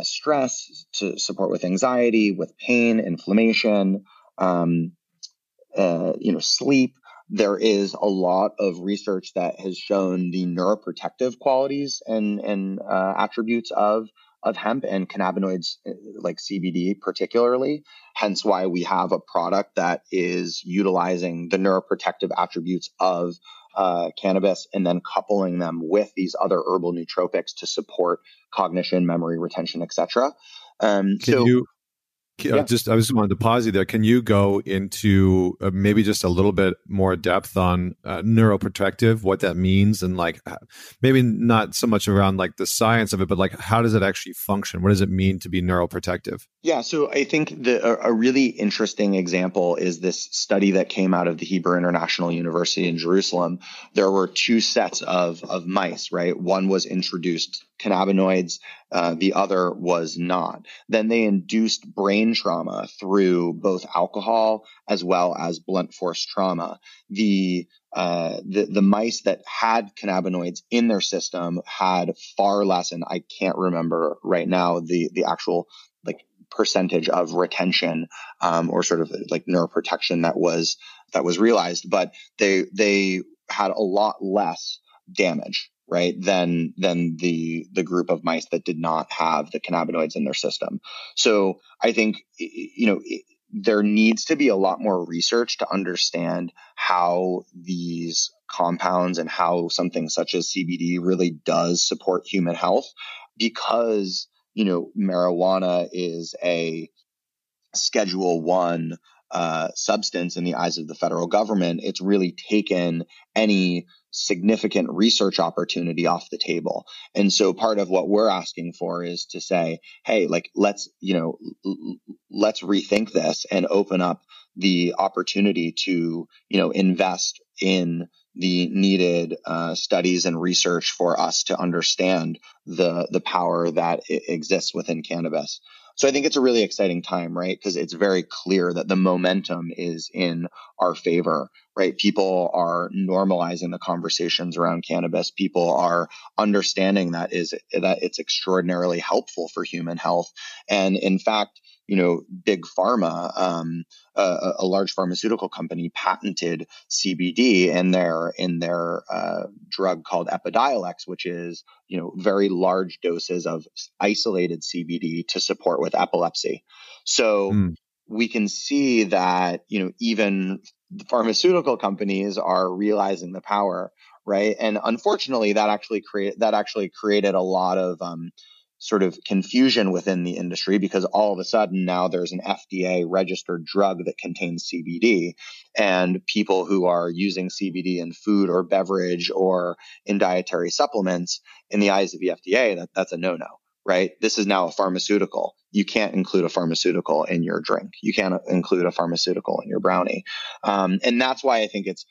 stress, to support with anxiety, with pain, inflammation, you know, sleep. There is a lot of research that has shown the neuroprotective qualities and attributes of hemp and cannabinoids like CBD particularly, hence why we have a product that is utilizing the neuroprotective attributes of cannabis and then coupling them with these other herbal nootropics to support cognition, memory, retention, et cetera. Yeah. I just wanted to pause you there. Can you go into maybe just a little bit more depth on neuroprotective, what that means, and like maybe not so much around like the science of it, but like how does it actually function? What does it mean to be neuroprotective? Yeah, so I think a really interesting example is this study that came out of the Hebrew International University in Jerusalem. There were two sets of mice, right? One was introduced cannabinoids, the other was not. Then they induced brain trauma through both alcohol as well as blunt force trauma. The mice that had cannabinoids in their system had far less, and I can't remember right now the actual like percentage of retention or sort of like neuroprotection that was realized, but they had a lot less damage right, than the group of mice that did not have the cannabinoids in their system. So I think, you know, there needs to be a lot more research to understand how these compounds and how something such as CBD really does support human health, because, you know, marijuana is a Schedule I substance in the eyes of the federal government. It's really taken any significant research opportunity off the table. And so part of what we're asking for is to say, hey, like, let's, you know, let's rethink this and open up the opportunity to, you know, invest in the needed studies and research for us to understand the power that exists within cannabis. So I think it's a really exciting time, right? Because it's very clear that the momentum is in our favor, right? People are normalizing the conversations around cannabis. People are understanding that it's extraordinarily helpful for human health. And in fact, you know, big pharma, a large pharmaceutical company patented CBD in their drug called Epidiolex, which is, you know, very large doses of isolated CBD to support with epilepsy. So we can see that, you know, even the pharmaceutical companies are realizing the power, right? And unfortunately, that actually created a lot of sort of confusion within the industry, because all of a sudden now there's an FDA registered drug that contains CBD, and people who are using CBD in food or beverage or in dietary supplements, in the eyes of the FDA, that's a no-no, right? This is now a pharmaceutical. You can't include a pharmaceutical in your drink. You can't include a pharmaceutical in your brownie. And that's why I think it's,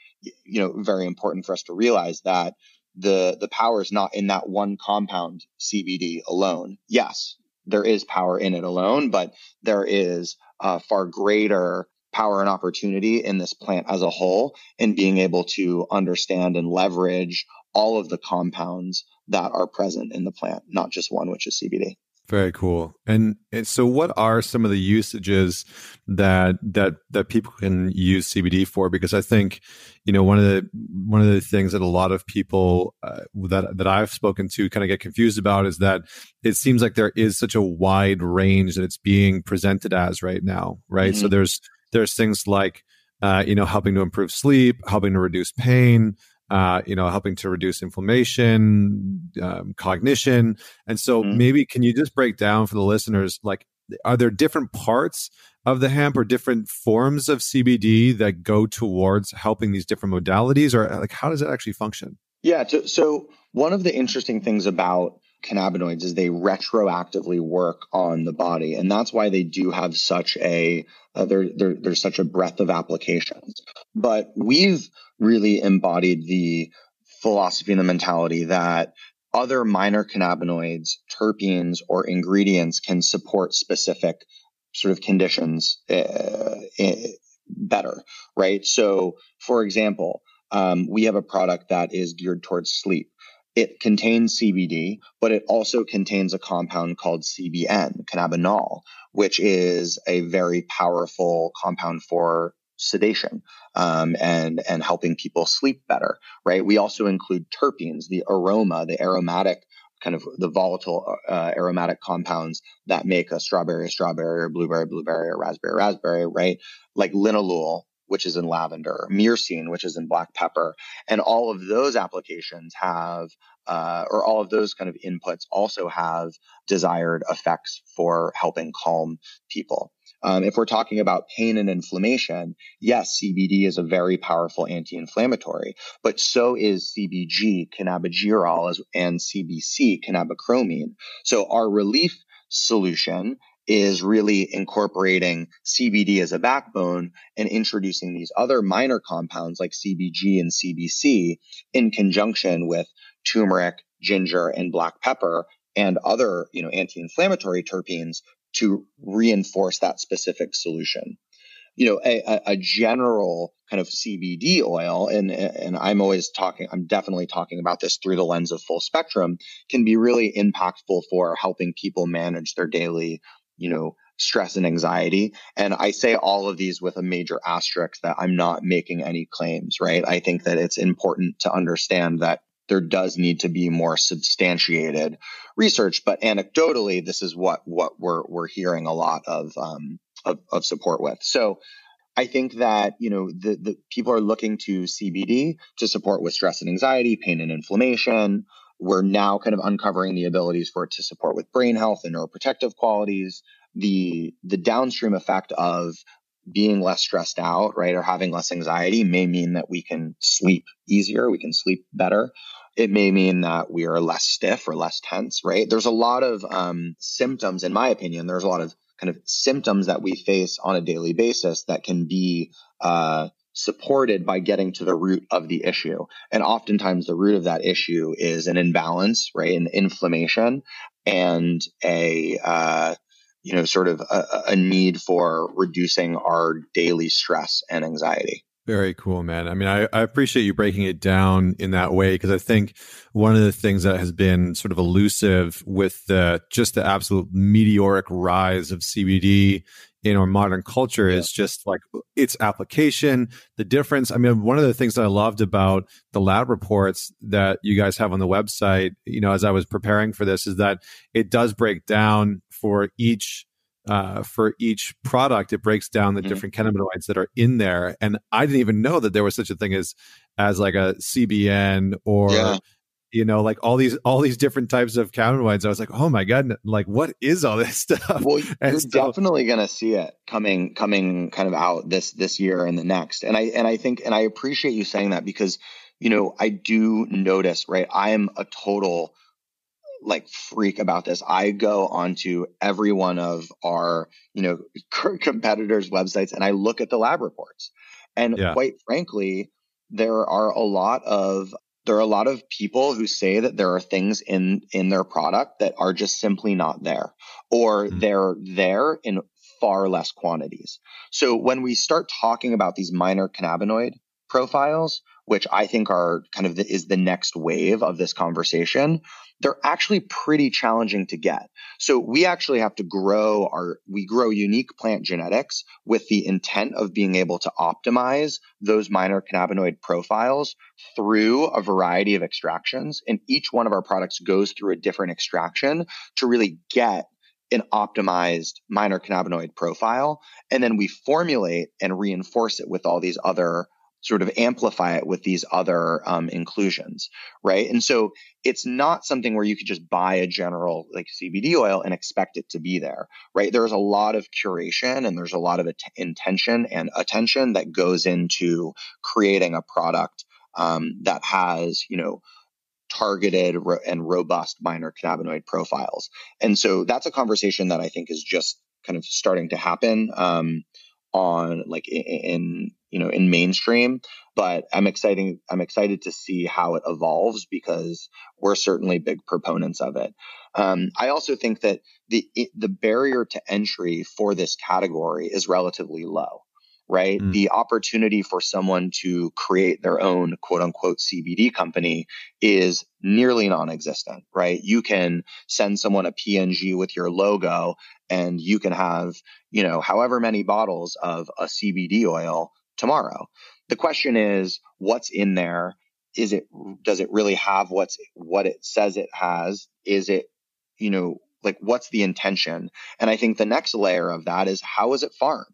you know, very important for us to realize that the power is not in that one compound, CBD, alone. Yes, there is power in it alone, but there is far greater power and opportunity in this plant as a whole, in being able to understand and leverage all of the compounds that are present in the plant, not just one, which is CBD. Very cool. And so what are some of the usages that people can use CBD for? Because I think, you know, one of the things that a lot of people that I've spoken to kind of get confused about is that it seems like there is such a wide range that it's being presented as right now, right? Mm-hmm. So there's things like, you know, helping to improve sleep, helping to reduce pain, you know, helping to reduce inflammation, cognition. And so maybe can you just break down for the listeners, like, are there different parts of the hemp or different forms of CBD that go towards helping these different modalities, or like, how does it actually function? Yeah. So one of the interesting things about cannabinoids is they retroactively work on the body. And that's why they do have such there's such a breadth of applications. But we've really embodied the philosophy and the mentality that other minor cannabinoids, terpenes, or ingredients can support specific sort of conditions better, right? So for example, we have a product that is geared towards sleep. It contains CBD, but it also contains a compound called CBN, cannabinol, which is a very powerful compound for sedation and helping people sleep better, right? We also include terpenes, the volatile aromatic compounds that make a strawberry, or blueberry, blueberry, or raspberry, raspberry, right? Like linalool, which is in lavender, myrcene, which is in black pepper. And all of those applications have, all of those kind of inputs also have desired effects for helping calm people. If we're talking about pain and inflammation, yes, CBD is a very powerful anti-inflammatory, but so is CBG, cannabigerol, and CBC, cannabichromene. So our relief solution is really incorporating CBD as a backbone and introducing these other minor compounds like CBG and CBC in conjunction with turmeric, ginger, and black pepper and other, you know, anti-inflammatory terpenes to reinforce that specific solution. You know, a general kind of CBD oil, and I'm definitely talking about this through the lens of full spectrum, can be really impactful for helping people manage their daily, you know, stress and anxiety. And I say all of these with a major asterisk that I'm not making any claims, right? I think that it's important to understand that there does need to be more substantiated research. But anecdotally, this is what we're hearing a lot of support with. So I think that, you know, the people are looking to CBD to support with stress and anxiety, pain and inflammation. We're now kind of uncovering the abilities for it to support with brain health and neuroprotective qualities, the downstream effect of being less stressed out, right, or having less anxiety may mean that we can sleep easier, we can sleep better. It may mean that we are less stiff or less tense, right? There's a lot of symptoms, in my opinion, there's a lot of kind of symptoms that we face on a daily basis that can be supported by getting to the root of the issue. And oftentimes the root of that issue is an imbalance, right, an inflammation and a need for reducing our daily stress and anxiety. Very cool, man. I mean, I appreciate you breaking it down in that way, because I think one of the things that has been sort of elusive with the absolute meteoric rise of CBD in our modern culture is just like its application, the difference. I mean, one of the things that I loved about the lab reports that you guys have on the website, you know, as I was preparing for this, is that it does break down for each product, it breaks down the different cannabinoids that are in there. And I didn't even know that there was such a thing as like a CBN or, you know, like all these different types of cannabinoids. I was like, oh my God, like what is all this stuff? Well, you're definitely going to see it coming kind of out this year and the next. And I appreciate you saying that, because, you know, I do notice, right? I am a total like freak about this. I go onto every one of our, you know, competitors' websites and I look at the lab reports. And quite frankly, there are a lot of people who say that there are things in their product that are just simply not there, or they're there in far less quantities. So when we start talking about these minor cannabinoid profiles, which I think are kind of is the next wave of this conversation, they're actually pretty challenging to get. So we actually have to grow unique plant genetics with the intent of being able to optimize those minor cannabinoid profiles through a variety of extractions. And each one of our products goes through a different extraction to really get an optimized minor cannabinoid profile. And then we formulate and reinforce it with all these other sort of amplify it with these other inclusions, right? And so it's not something where you could just buy a general like CBD oil and expect it to be there, right? There's a lot of curation and there's a lot of intention and attention that goes into creating a product that has, you know, targeted and robust minor cannabinoid profiles. And so that's a conversation that I think is just kind of starting to happen on like in mainstream, but I'm excited to see how it evolves, because we're certainly big proponents of it. I also think that the barrier to entry for this category is relatively low, right? The opportunity for someone to create their own quote unquote CBD company is nearly non-existent, right? You can send someone a PNG with your logo and you can have, you know, however many bottles of a CBD oil tomorrow. The question is, what's in there? Does it really have what it says it has? Is it, you know, like what's the intention? And I think the next layer of that is, how is it farmed?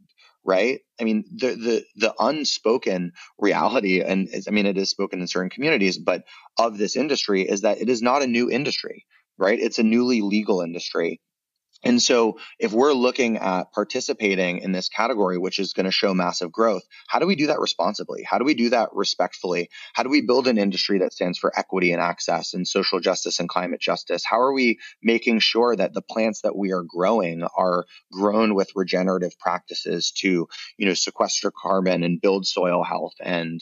Right? I mean, the unspoken reality, and I mean, it is spoken in certain communities, but of this industry is that it is not a new industry, right? It's a newly legal industry. And so if we're looking at participating in this category, which is going to show massive growth, how do we do that responsibly? How do we do that respectfully? How do we build an industry that stands for equity and access and social justice and climate justice? How are we making sure that the plants that we are growing are grown with regenerative practices to, you know, sequester carbon and build soil health and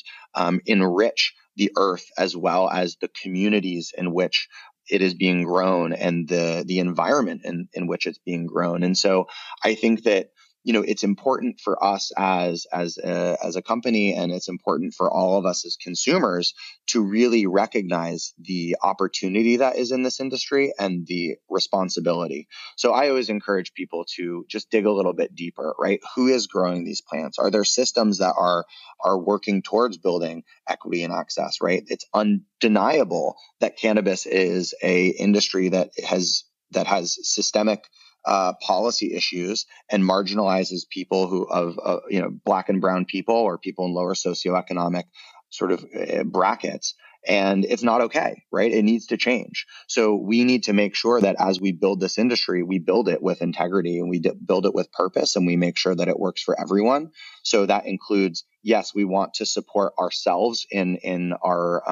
enrich the earth, as well as the communities in which it is being grown and the environment in which it's being grown. And so I think that you know, it's important for us as a company, and it's important for all of us as consumers to really recognize the opportunity that is in this industry and the responsibility. So I always encourage people to just dig a little bit deeper, right? Who is growing these plants? Are there systems that are working towards building equity and access, right? It's undeniable that cannabis is a industry that has systemic policy issues and marginalizes people who of Black and brown people or people in lower socioeconomic sort of brackets. And it's not okay, right? It needs to change. So we need to make sure that as we build this industry, we build it with integrity and we build it with purpose, and we make sure that it works for everyone. So that includes, yes, we want to support ourselves in our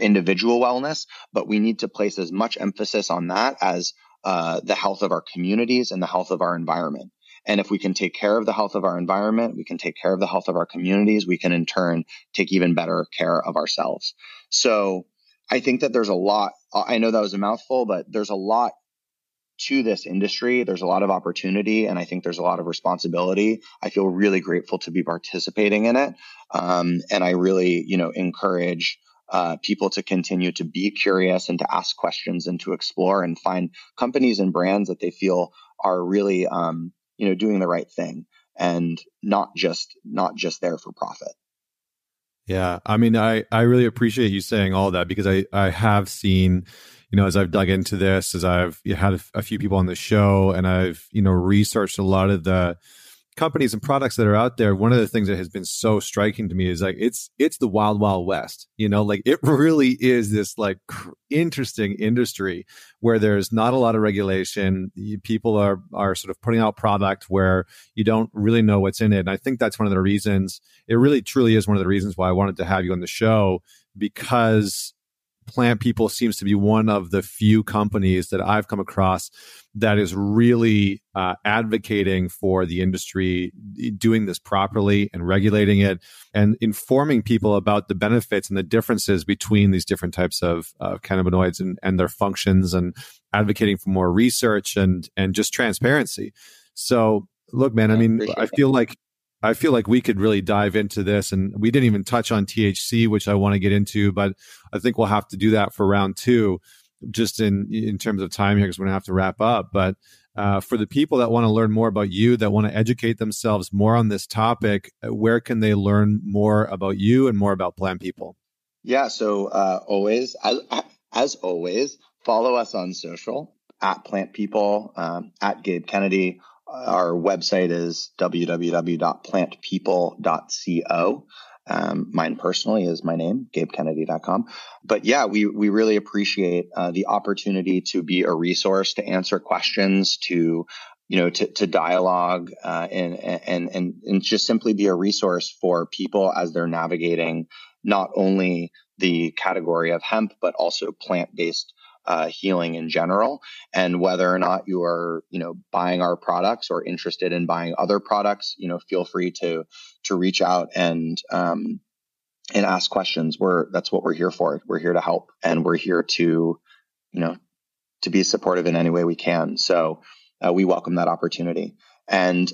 individual wellness, but we need to place as much emphasis on that as the health of our communities and the health of our environment. And if we can take care of the health of our environment, we can take care of the health of our communities, we can in turn take even better care of ourselves. So I think that there's a lot, I know that was a mouthful, but there's a lot to this industry. There's a lot of opportunity, and I think there's a lot of responsibility. I feel really grateful to be participating in it. And I really, encourage people to continue to be curious and to ask questions and to explore and find companies and brands that they feel are really, doing the right thing and not just there for profit. Yeah. I mean, I really appreciate you saying all that, because I have seen, as I've dug into this, as I've had a few people on the show, and I've, researched a lot of the companies and products that are out there, one of the things that has been so striking to me is like it's the wild, wild west. It really is this interesting industry where there's not a lot of regulation. People are sort of putting out product where you don't really know what's in it. And I think that's one of the reasons. It really truly is one of the reasons why I wanted to have you on the show, because Plant People seems to be one of the few companies that I've come across that is really advocating for the industry, doing this properly and regulating it and informing people about the benefits and the differences between these different types of cannabinoids and their functions, and advocating for more research and just transparency. So look, man, I feel like we could really dive into this, and we didn't even touch on THC, which I want to get into, but I think we'll have to do that for round two. Just in terms of time here, because we're going to have to wrap up. But for the people that want to learn more about you, that want to educate themselves more on this topic, where can they learn more about you and more about Plant People? Yeah. So as always, follow us on social at Plant People, at Gabe Kennedy. Our website is www.plantpeople.co. Mine personally is my name, GabeKennedy.com. But yeah, we really appreciate the opportunity to be a resource, to answer questions, to dialogue, and just simply be a resource for people as they're navigating not only the category of hemp, but also plant-based healing in general. And whether or not you are, buying our products or interested in buying other products, feel free to reach out and ask questions. That's what we're here for. We're here to help, and we're here to be supportive in any way we can. So we welcome that opportunity. And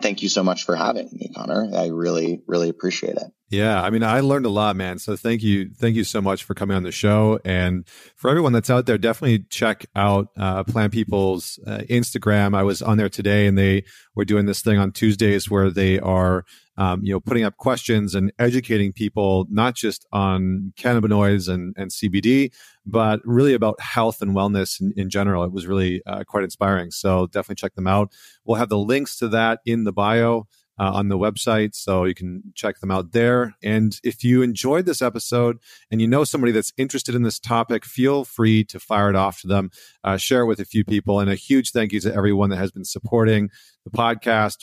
thank you so much for having me, Connor. I really, really appreciate it. Yeah. I mean, I learned a lot, man. So thank you. Thank you so much for coming on the show. And for everyone that's out there, definitely check out Plant People's Instagram. I was on there today, and they were doing this thing on Tuesdays where they are, putting up questions and educating people, not just on cannabinoids and CBD, but really about health and wellness in general. It was really quite inspiring. So definitely check them out. We'll have the links to that in the bio on the website, so you can check them out there. And if you enjoyed this episode and somebody that's interested in this topic, feel free to fire it off to them, share it with a few people. And a huge thank you to everyone that has been supporting the podcast.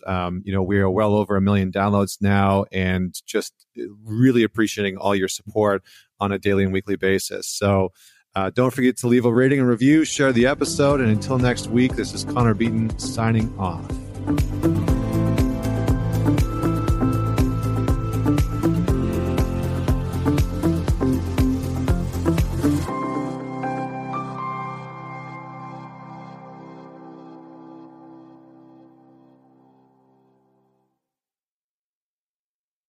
We are well over 1 million downloads now, and just really appreciating all your support on a daily and weekly basis. So don't forget to leave a rating and review, share the episode. And until next week, this is Connor Beaton signing off.